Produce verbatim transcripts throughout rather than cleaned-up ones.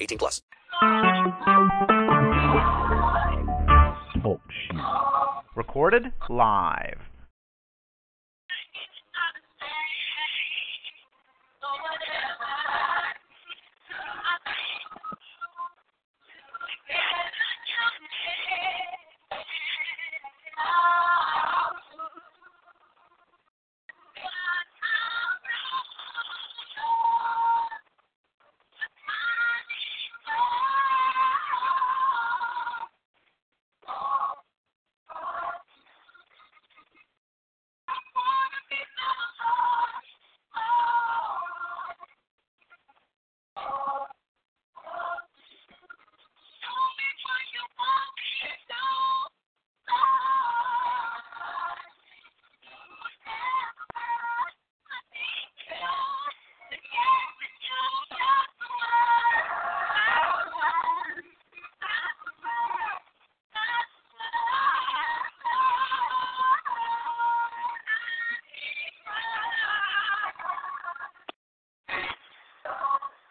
eighteen plus. Recorded live.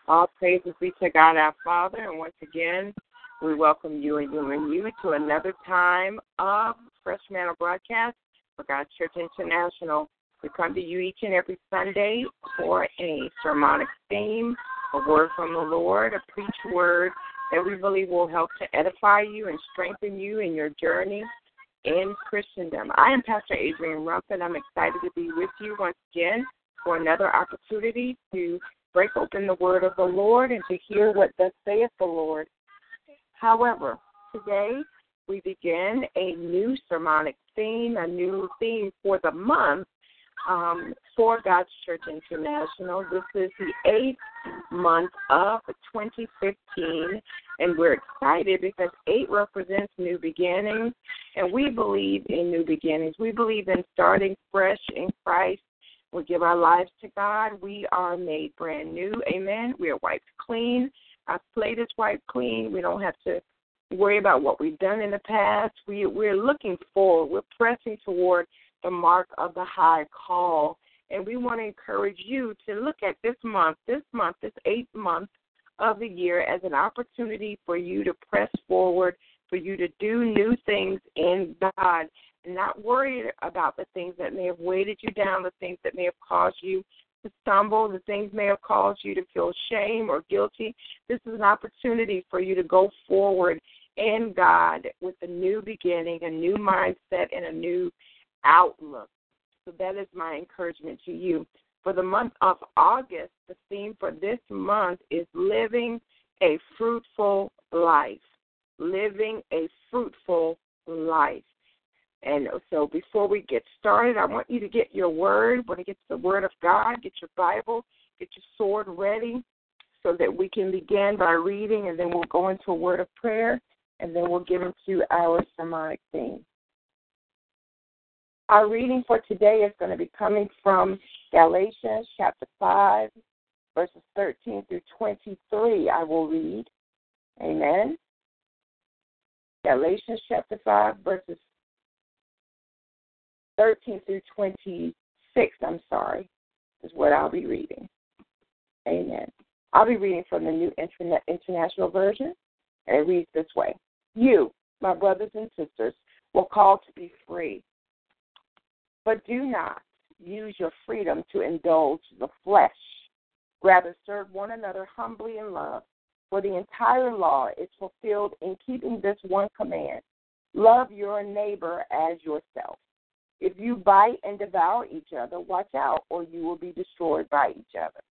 All praises be to God our Father, and once again, we welcome you and you and you to another time of Fresh Manna Broadcast for God's Church International. We come to you each and every Sunday for a sermonic theme, a word from the Lord, a preach word that we believe will help to edify you and strengthen you in your journey in Christendom. I am Pastor Adrienne Rumpf, and I'm excited to be with you once again for another opportunity to break open the word of the Lord and to hear what thus saith the Lord. However, today we begin a new sermonic theme, a new theme for the month um, for God's Church International. This is the eighth month of twenty fifteen, and we're excited because eight represents new beginnings, and we believe in new beginnings. We believe in starting fresh in Christ. We give our lives to God. We are made brand new. Amen. We are wiped clean. Our slate is wiped clean. We don't have to worry about what we've done in the past. We, we're looking forward. We're pressing toward the mark of the high call. And we want to encourage you to look at this month, this month, this eighth month of the year as an opportunity for you to press forward, for you to do new things in God. Not worried about the things that may have weighted you down, the things that may have caused you to stumble, the things may have caused you to feel shame or guilty. This is an opportunity for you to go forward in God with a new beginning, a new mindset, and a new outlook. So that is my encouragement to you. For the month of August, the theme for this month is living a fruitful life, living a fruitful life. And so before we get started, I want you to get your word. When it gets the word of God, get your Bible, get your sword ready so that we can begin by reading, and then we'll go into a word of prayer, and then we'll get into our sermonic theme. Our reading for today is going to be coming from Galatians chapter five, verses thirteen through twenty-three. I will read. Amen. Galatians chapter five, verses thirteen through twenty-six, I'm sorry, is what I'll be reading. Amen. I'll be reading from the New Interna- International Version, and it reads this way. You, my brothers and sisters, were called to be free, but do not use your freedom to indulge the flesh. Rather, serve one another humbly in love, for the entire law is fulfilled in keeping this one command. Love your neighbor as yourself. If you bite and devour each other, watch out, or you will be destroyed by each other.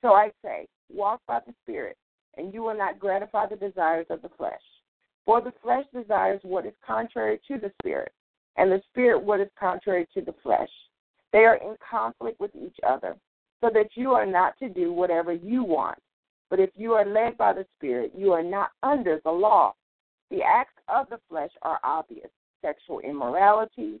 So I say, walk by the Spirit, and you will not gratify the desires of the flesh. For the flesh desires what is contrary to the Spirit, and the Spirit what is contrary to the flesh. They are in conflict with each other, so that you are not to do whatever you want. But if you are led by the Spirit, you are not under the law. The acts of the flesh are obvious: sexual immorality,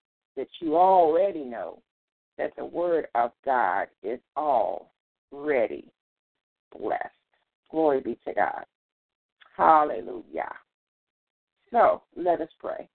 that you already know that the word of God is already blessed. Glory be to God. Hallelujah. So let us pray.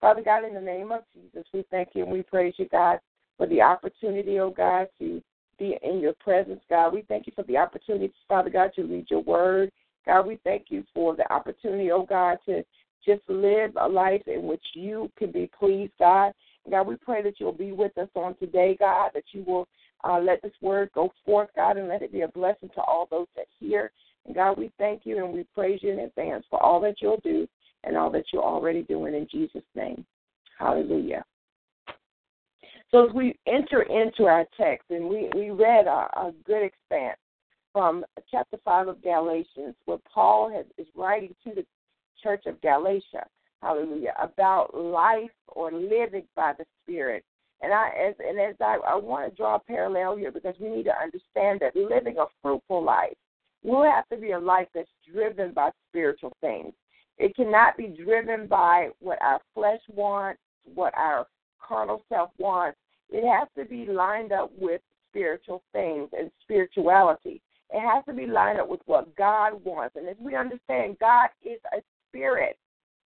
Father God, in the name of Jesus, we thank you and we praise you, God, for the opportunity, oh God, to be in your presence, God. We thank you for the opportunity, Father God, to read your word. God, we thank you for the opportunity, oh God, to just live a life in which you can be pleased, God. And God, we pray that you'll be with us on today, God, that you will uh, let this word go forth, God, and let it be a blessing to all those that hear. And God, we thank you and we praise you in advance for all that you'll do and all that you're already doing in Jesus' name. Hallelujah. So as we enter into our text, and we, we read a, a good expanse from chapter five of Galatians, where Paul has, is writing to the Church of Galatia, hallelujah, about life or living by the Spirit. And I as and as I, I want to draw a parallel here, because we need to understand that living a fruitful life will have to be a life that's driven by spiritual things. It cannot be driven by what our flesh wants, what our carnal self wants. It has to be lined up with spiritual things and spirituality. It has to be lined up with what God wants. And as we understand, God is a spirit.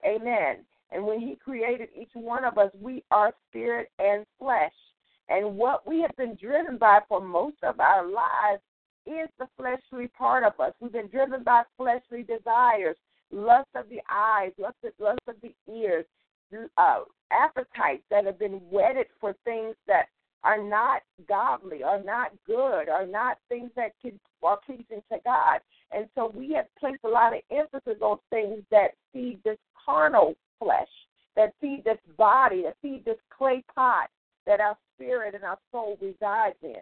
Amen. And when he created each one of us, we are spirit and flesh. And what we have been driven by for most of our lives is the fleshly part of us. We've been driven by fleshly desires, lust of the eyes, lust of, lust of the ears, uh, appetites that have been whetted for things that are not godly, are not good, are not things that can, are pleasing to God. And so we have placed a lot of emphasis on things that feed this carnal flesh, that feed this body, that feed this clay pot that our spirit and our soul resides in.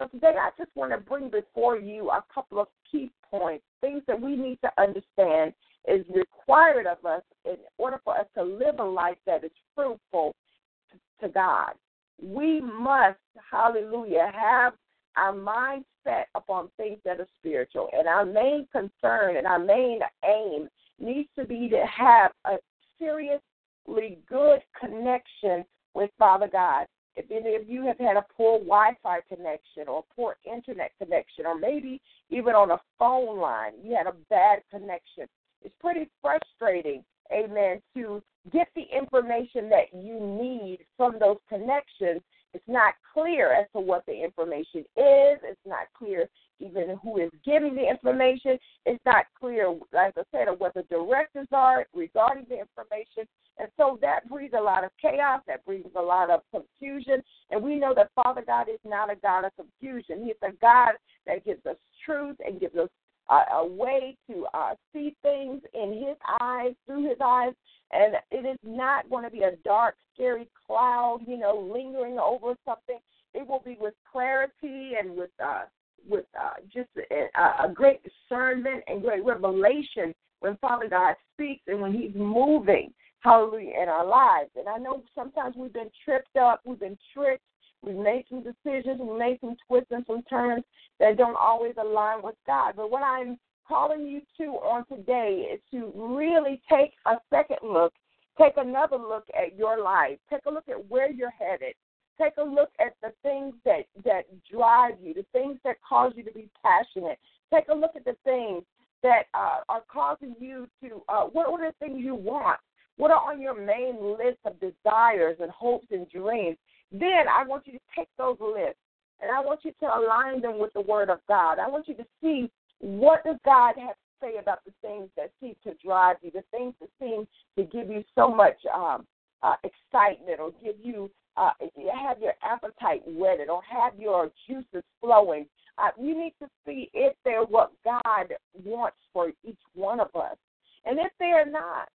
So today I just want to bring before you a couple of key points, things that we need to understand is required of us in order for us to live a life that is fruitful to God. We must, hallelujah, have our mind set upon things that are spiritual. And our main concern and our main aim needs to be to have a seriously good connection with Father God. If any of you have had a poor Wi-Fi connection or poor internet connection, or maybe even on a phone line, you had a bad connection, it's pretty frustrating, amen, to get the information that you need from those connections. It's not clear as to what the information is. It's not clear even who is giving the information. It's not clear, like I said, what the directives are regarding the information. And so that breeds a lot of chaos. That breeds a lot of confusion. And we know that Father God is not a God of confusion. He's a God that gives us truth and gives us Uh, a way to uh, see things in his eyes, through his eyes, and it is not going to be a dark, scary cloud, you know, lingering over something. It will be with clarity and with uh, with uh, just a, a great discernment and great revelation when Father God speaks and when he's moving, hallelujah, in our lives. And I know sometimes we've been tripped up, we've been tricked, we've made some decisions, we've made some twists and some turns that don't always align with God. But what I'm calling you to on today is to really take a second look, take another look at your life, take a look at where you're headed, take a look at the things that, that drive you, the things that cause you to be passionate, Take a look at the things that uh, are causing you to, uh, what are the things you want? What are on your main list of desires and hopes and dreams? Then I want you to take those lists, and I want you to align them with the Word of God. I want you to see what does God have to say about the things that seem to drive you, the things that seem to give you so much um, uh, excitement or give you, uh, have your appetite whetted or have your juices flowing. Uh, you need to see if they're what God wants for each one of us. And if they're not,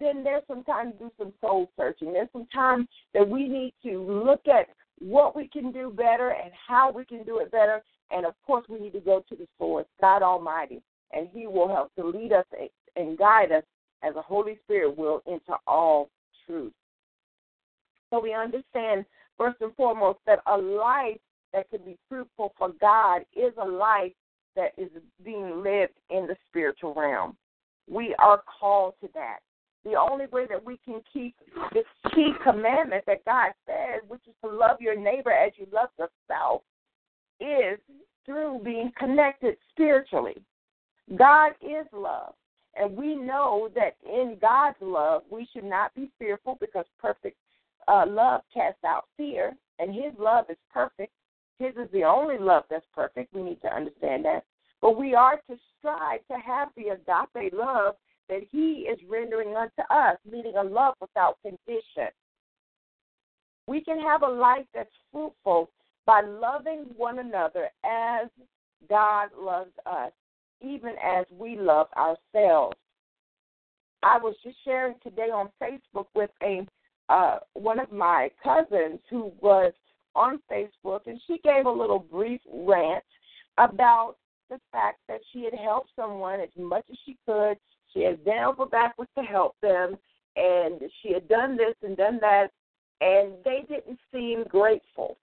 then there's some time to do some soul searching. There's some time that we need to look at what we can do better and how we can do it better. And, of course, we need to go to the source, God Almighty, and he will help to lead us and guide us as the Holy Spirit will into all truth. So we understand, first and foremost, that a life that can be fruitful for God is a life that is being lived in the spiritual realm. We are called to that. The only way that we can keep this key commandment that God says, which is to love your neighbor as you love yourself, is through being connected spiritually. God is love, and we know that in God's love we should not be fearful because perfect uh, love casts out fear, and his love is perfect. His is the only love that's perfect. We need to understand that. But we are to strive to have the agape love that he is rendering unto us, meaning a love without condition. We can have a life that's fruitful by loving one another as God loves us, even as we love ourselves. I was just sharing today on Facebook with a uh, one of my cousins who was on Facebook, and she gave a little brief rant about the fact that she had helped someone as much as she could. She had down for backwards to help them, and she had done this and done that, and they didn't seem grateful.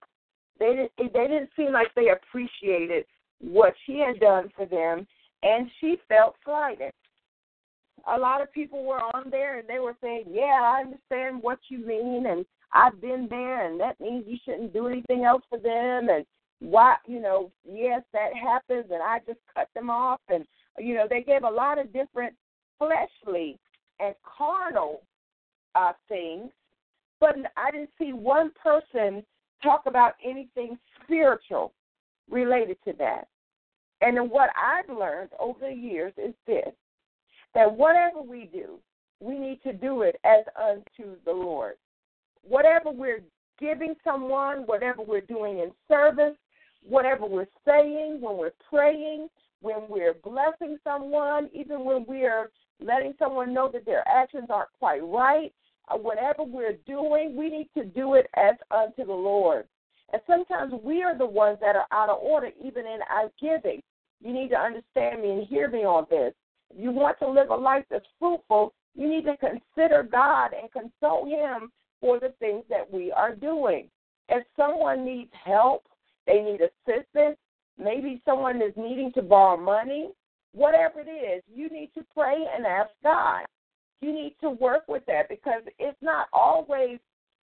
They didn't, they didn't seem like they appreciated what she had done for them, and she felt slighted. A lot of people were on there, and they were saying, yeah, I understand what you mean, and I've been there, and that means you shouldn't do anything else for them, and why, you know, yes, that happens, and I just cut them off. And, you know, they gave a lot of different fleshly and carnal uh, things, but I didn't see one person talk about anything spiritual related to that. And what I've learned over the years is this, that whatever we do, we need to do it as unto the Lord. Whatever we're giving someone, whatever we're doing in service, whatever we're saying, when we're praying, when we're blessing someone, even when we're letting someone know that their actions aren't quite right, whatever we're doing, we need to do it as unto the Lord. And sometimes we are the ones that are out of order, even in our giving. You need to understand me and hear me on this. If you want to live a life that's fruitful, you need to consider God and consult him for the things that we are doing. If someone needs help, they need assistance, maybe someone is needing to borrow money, whatever it is, you need to pray and ask God. You need to work with that because it's not always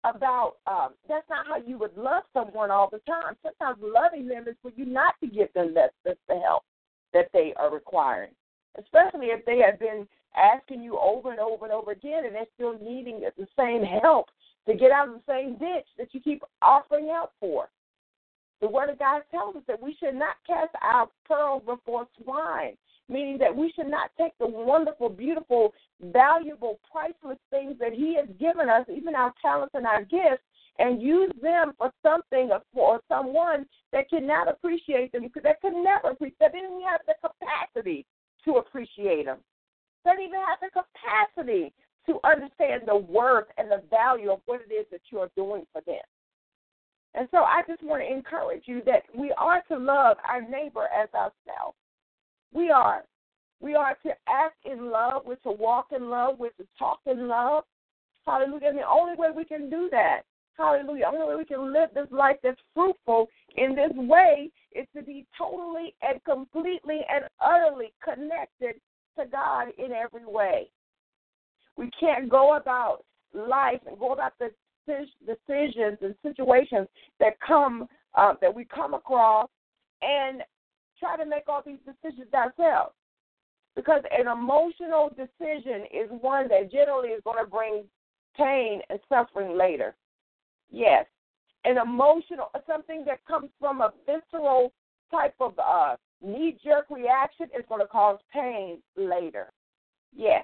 about, um, that's not how you would love someone all the time. Sometimes loving them is for you not to give them that, that's the help that they are requiring, especially if they have been asking you over and over and over again and they're still needing the same help to get out of the same ditch that you keep offering help for. The Word of God tells us that we should not cast our pearls before swine, meaning that we should not take the wonderful, beautiful, valuable, priceless things that he has given us, even our talents and our gifts, and use them for something or for someone that cannot appreciate them, because that can never appreciate them. They didn't have the capacity to appreciate them. They don't even have the capacity to understand the worth and the value of what it is that you are doing for them. And so I just want to encourage you that we are to love our neighbor as ourselves. We are. We are to act in love, we're to walk in love, we're to talk in love. Hallelujah. And the only way we can do that, hallelujah, the only way we can live this life that's fruitful in this way is to be totally and completely and utterly connected to God in every way. We can't go about life and go about the decisions and situations that come uh, that we come across and try to make all these decisions ourselves. Because an emotional decision is one that generally is going to bring pain and suffering later. Yes. An emotional, something that comes from a visceral type of uh, knee-jerk reaction is going to cause pain later. Yes.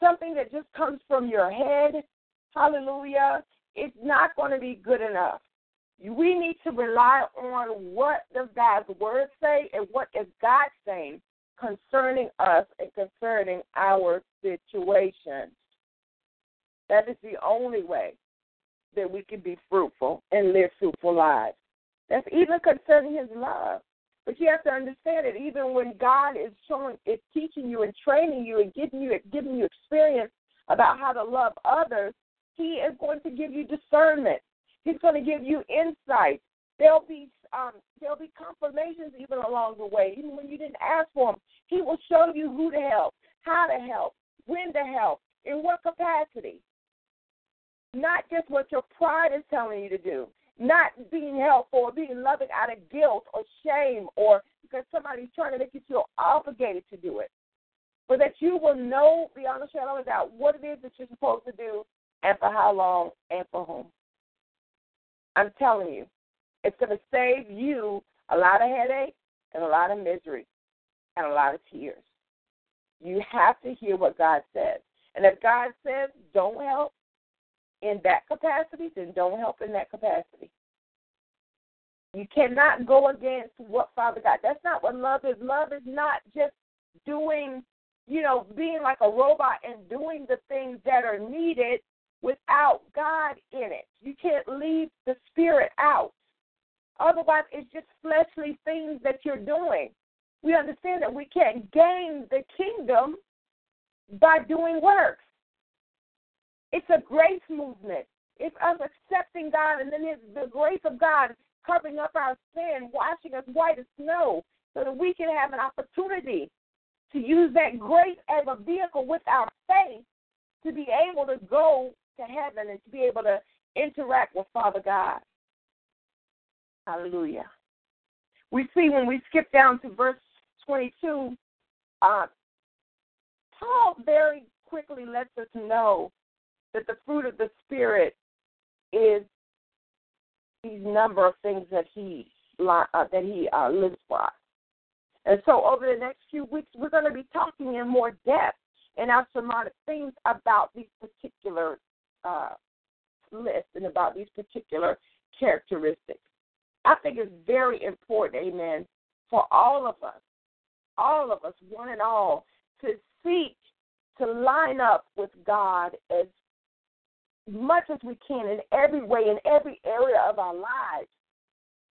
Something that just comes from your head, hallelujah, it's not going to be good enough. We need to rely on what does God's word say and what is God saying concerning us and concerning our situation. That is the only way that we can be fruitful and live fruitful lives. That's even concerning his love. But you have to understand that even when God is showing, is teaching you and training you and giving you, giving you experience about how to love others, he is going to give you discernment. He's going to give you insight. There'll be um, there'll be confirmations even along the way, even when you didn't ask for them. He will show you who to help, how to help, when to help, in what capacity. Not just what your pride is telling you to do. Not being helpful or being loving out of guilt or shame or because somebody's trying to make you feel obligated to do it. But that you will know beyond a shadow of a doubt what it is that you're supposed to do and for how long and for whom. I'm telling you, it's going to save you a lot of headache and a lot of misery and a lot of tears. You have to hear what God says. And if God says don't help in that capacity, then don't help in that capacity. You cannot go against what Father God. That's not what love is. Love is not just doing, you know, being like a robot and doing the things that are needed without God in it. You can't leave the spirit out. Otherwise, it's just fleshly things that you're doing. We understand that we can't gain the kingdom by doing works. It's a grace movement. It's us accepting God and then his, the grace of God covering up our sin, washing us white as snow so that we can have an opportunity to use that grace as a vehicle with our faith to be able to go to heaven and to be able to interact with Father God. Hallelujah. We see when we skip down to verse twenty-two, uh, Paul very quickly lets us know that the fruit of the Spirit is these number of things that he uh, that he uh, lives for us. And so over the next few weeks, we're going to be talking in more depth in our sermonic themes about these particular uh, lists and about these particular characteristics. I think it's very important, amen, for all of us, all of us, one and all, to seek to line up with God as much as we can in every way, in every area of our lives.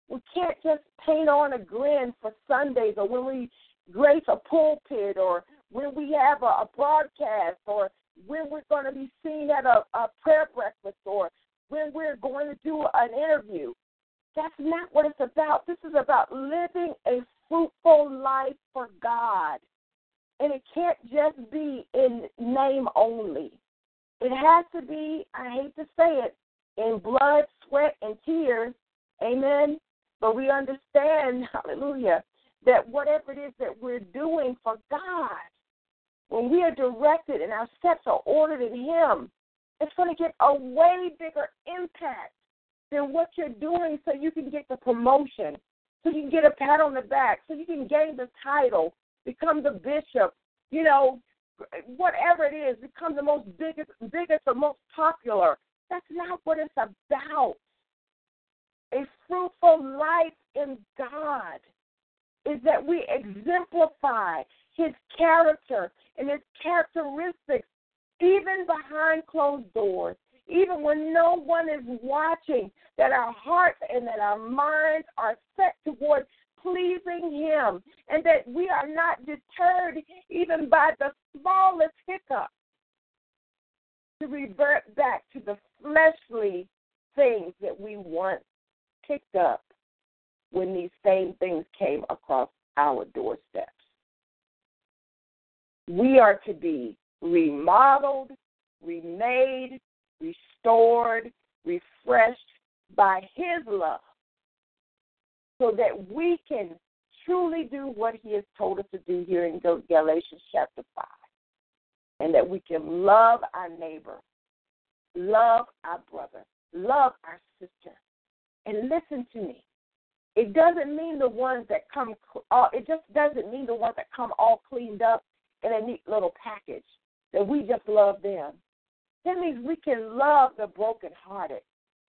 We can't just paint on a grin for Sundays or when we grace a pulpit or when we have a, a broadcast or when we're going to be seen at a, a prayer breakfast or when we're going to do an interview. That's not what it's about. This is about living a fruitful life for God. And it can't just be in name only. It has to be, I hate to say it, in blood, sweat, and tears, amen, but we understand, hallelujah, that whatever it is that we're doing for God, when we are directed and our steps are ordered in him, it's going to get a way bigger impact than what you're doing so you can get the promotion, so you can get a pat on the back, so you can gain the title, become the bishop, you know, whatever it is, become the most biggest, biggest or most popular. That's not what it's about. A fruitful life in God is that we exemplify his character and his characteristics even behind closed doors, even when no one is watching, that our hearts and that our minds are set towards pleasing him, and that we are not deterred even by the smallest hiccup to revert back to the fleshly things that we once picked up when these same things came across our doorsteps. We are to be remodeled, remade, restored, refreshed by his love, so that we can truly do what he has told us to do here in Galatians chapter five, and that we can love our neighbor, love our brother, love our sister. And listen to me. It doesn't mean the ones that come, uh, it just doesn't mean the ones that come all cleaned up in a neat little package, that we just love them. That means we can love the brokenhearted.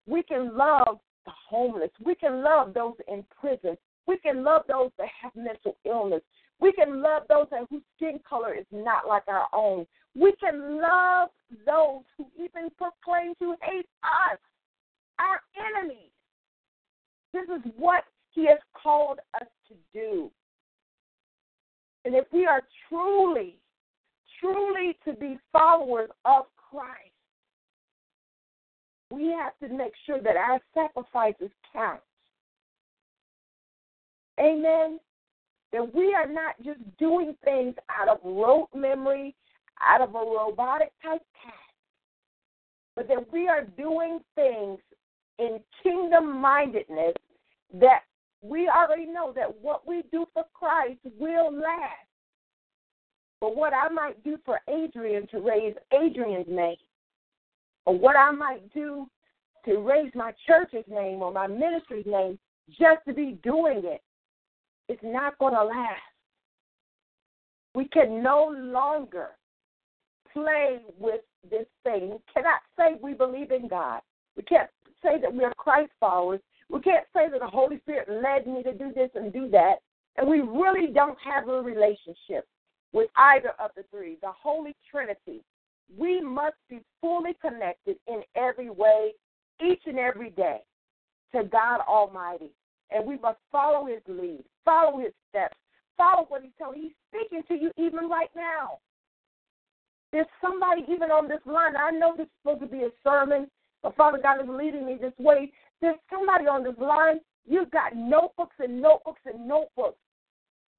We can love the homeless. We can love those in prison. We can love those that have mental illness. We can love those that, whose skin color is not like our own. We can love those who even proclaim to hate us, our enemies. This is what he has called us to do. And if we are truly, truly to be followers of Christ, we have to make sure that our sacrifices count. Amen. That we are not just doing things out of rote memory, out of a robotic type task, but that we are doing things in kingdom-mindedness, that we already know that what we do for Christ will last. But what I might do for Adrienne to raise Adrienne's name, or what I might do to raise my church's name or my ministry's name, just to be doing it, it's not going to last. We can no longer play with this thing. We cannot say we believe in God. We can't say that we are Christ followers. We can't say that the Holy Spirit led me to do this and do that. And we really don't have a relationship with either of the three, the Holy Trinity. We must be fully connected in every way, each and every day, to God Almighty. And we must follow his lead, follow his steps, follow what he's telling. He's speaking to you even right now. There's somebody even on this line. I know this is supposed to be a sermon, but Father God is leading me this way. There's somebody on this line. You've got notebooks and notebooks and notebooks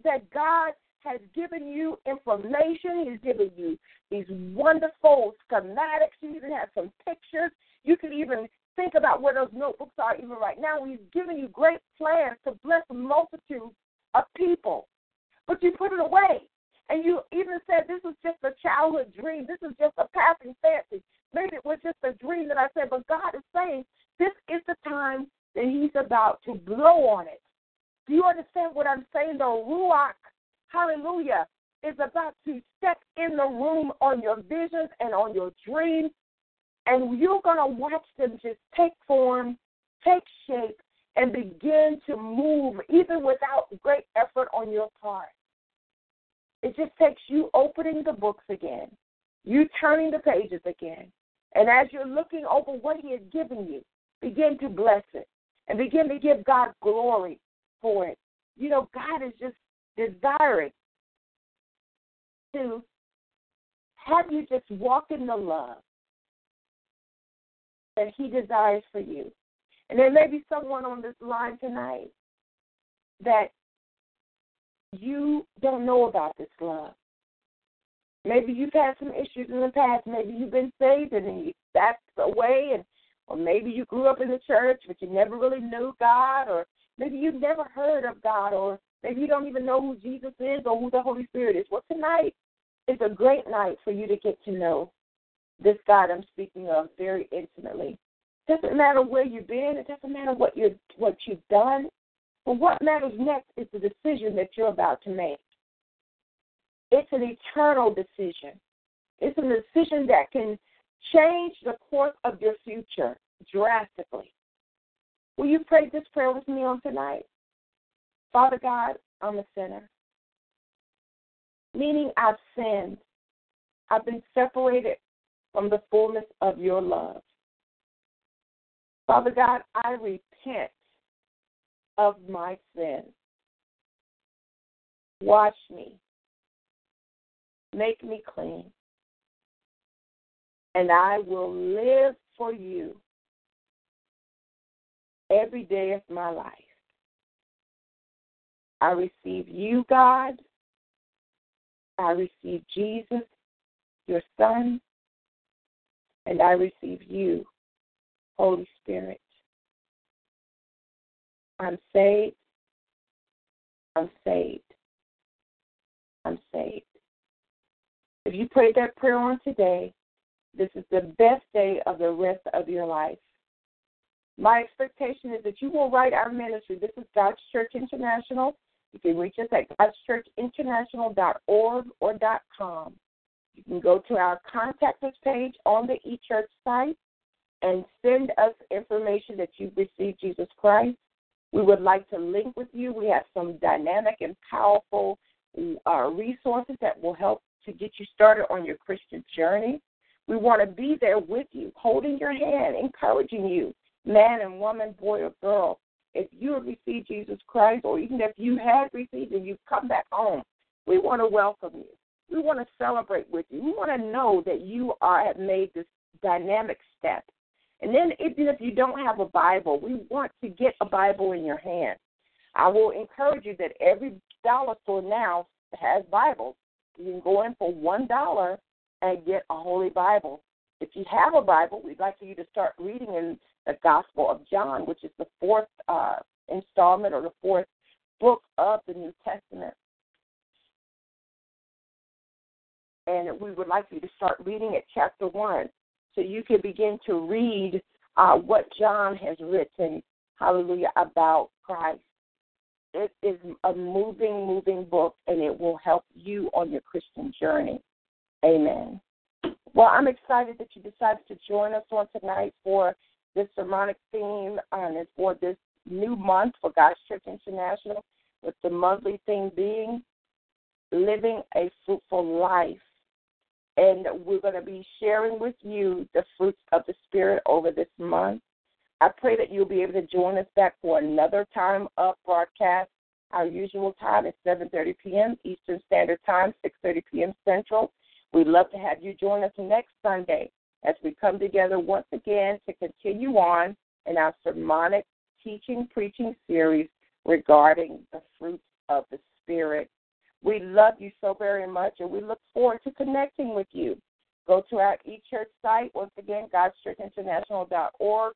that God has given you information. He's given you these wonderful schematics. You even have some pictures. You can even think about where those notebooks are even right now. He's given you great plans to bless a multitude of people. But you put it away. And you even said, this is just a childhood dream. This is just a passing fancy. Maybe it was just a dream that I said, but God is saying this is the time that he's about to blow on it. Do you understand what I'm saying? The Ruach, hallelujah, is about to step in the room on your visions and on your dreams, and you're going to watch them just take form, take shape, and begin to move, even without great effort on your part. It just takes you opening the books again, you turning the pages again, and as you're looking over what he has given you, begin to bless it and begin to give God glory for it. You know, God is just desiring to have you just walk in the love that he desires for you. And there may be someone on this line tonight that you don't know about this love. Maybe you've had some issues in the past. Maybe you've been saved and then you backed away, and or maybe you grew up in the church but you never really knew God, or maybe you've never heard of God, or maybe you don't even know who Jesus is or who the Holy Spirit is. Well, tonight is a great night for you to get to know this God I'm speaking of very intimately. It doesn't matter where you've been. It doesn't matter what you're, what you've done. But what matters next is the decision that you're about to make. It's an eternal decision. It's a decision that can change the course of your future drastically. Will you pray this prayer with me on tonight? Father God, I'm a sinner. Meaning I've sinned. I've been separated from the fullness of your love. Father God, I repent of my sin. Wash me. Make me clean. And I will live for you every day of my life. I receive you, God. I receive Jesus, your Son. And I receive you, Holy Spirit. I'm saved. I'm saved. I'm saved. If you prayed that prayer on today, this is the best day of the rest of your life. My expectation is that you will write our ministry. This is God's Church International. You can reach us at Gods Reach International dot org or .com. You can go to our contact us page on the eChurch site and send us information that you've received Jesus Christ. We would like to link with you. We have some dynamic and powerful uh, resources that will help to get you started on your Christian journey. We want to be there with you, holding your hand, encouraging you, man and woman, boy or girl. If you have received Jesus Christ, or even if you had received and you've come back home, we want to welcome you. We want to celebrate with you. We want to know that you are, have made this dynamic step. And then even if you don't have a Bible, we want to get a Bible in your hand. I will encourage you that every dollar store now has Bibles. You can go in for one dollar and get a Holy Bible. If you have a Bible, we'd like for you to start reading in the Gospel of John, which is the fourth uh, installment or the fourth book of the New Testament. And we would like you to start reading at chapter one so you can begin to read uh, what John has written, hallelujah, about Christ. It is a moving, moving book, and it will help you on your Christian journey. Amen. Well, I'm excited that you decided to join us on tonight for this sermonic theme and for this new month for God's Church International, with the monthly theme being living a fruitful life. And we're going to be sharing with you the fruits of the Spirit over this month. I pray that you'll be able to join us back for another time of broadcast. Our usual time is seven thirty p.m. Eastern Standard Time, six thirty p.m. Central. We'd love to have you join us next Sunday as we come together once again to continue on in our sermonic teaching, preaching series regarding the fruits of the Spirit. We love you so very much, and we look forward to connecting with you. Go to our eChurch site, once again, Gods Church International dot org,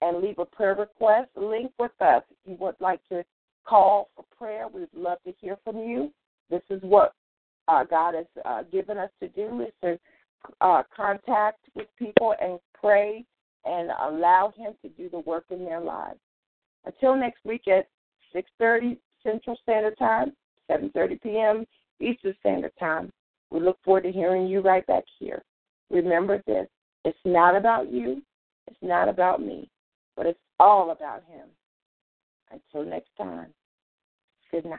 and leave a prayer request. Link with us. If you would like to call for prayer, we'd love to hear from you. This is what uh, God has uh, given us to do, is to uh, contact with people and pray and allow Him to do the work in their lives. Until next week at six thirty Central Standard Time, seven thirty p.m. Eastern Standard Time, we look forward to hearing you right back here. Remember this, it's not about you, it's not about me, but it's all about Him. Until next time, good night.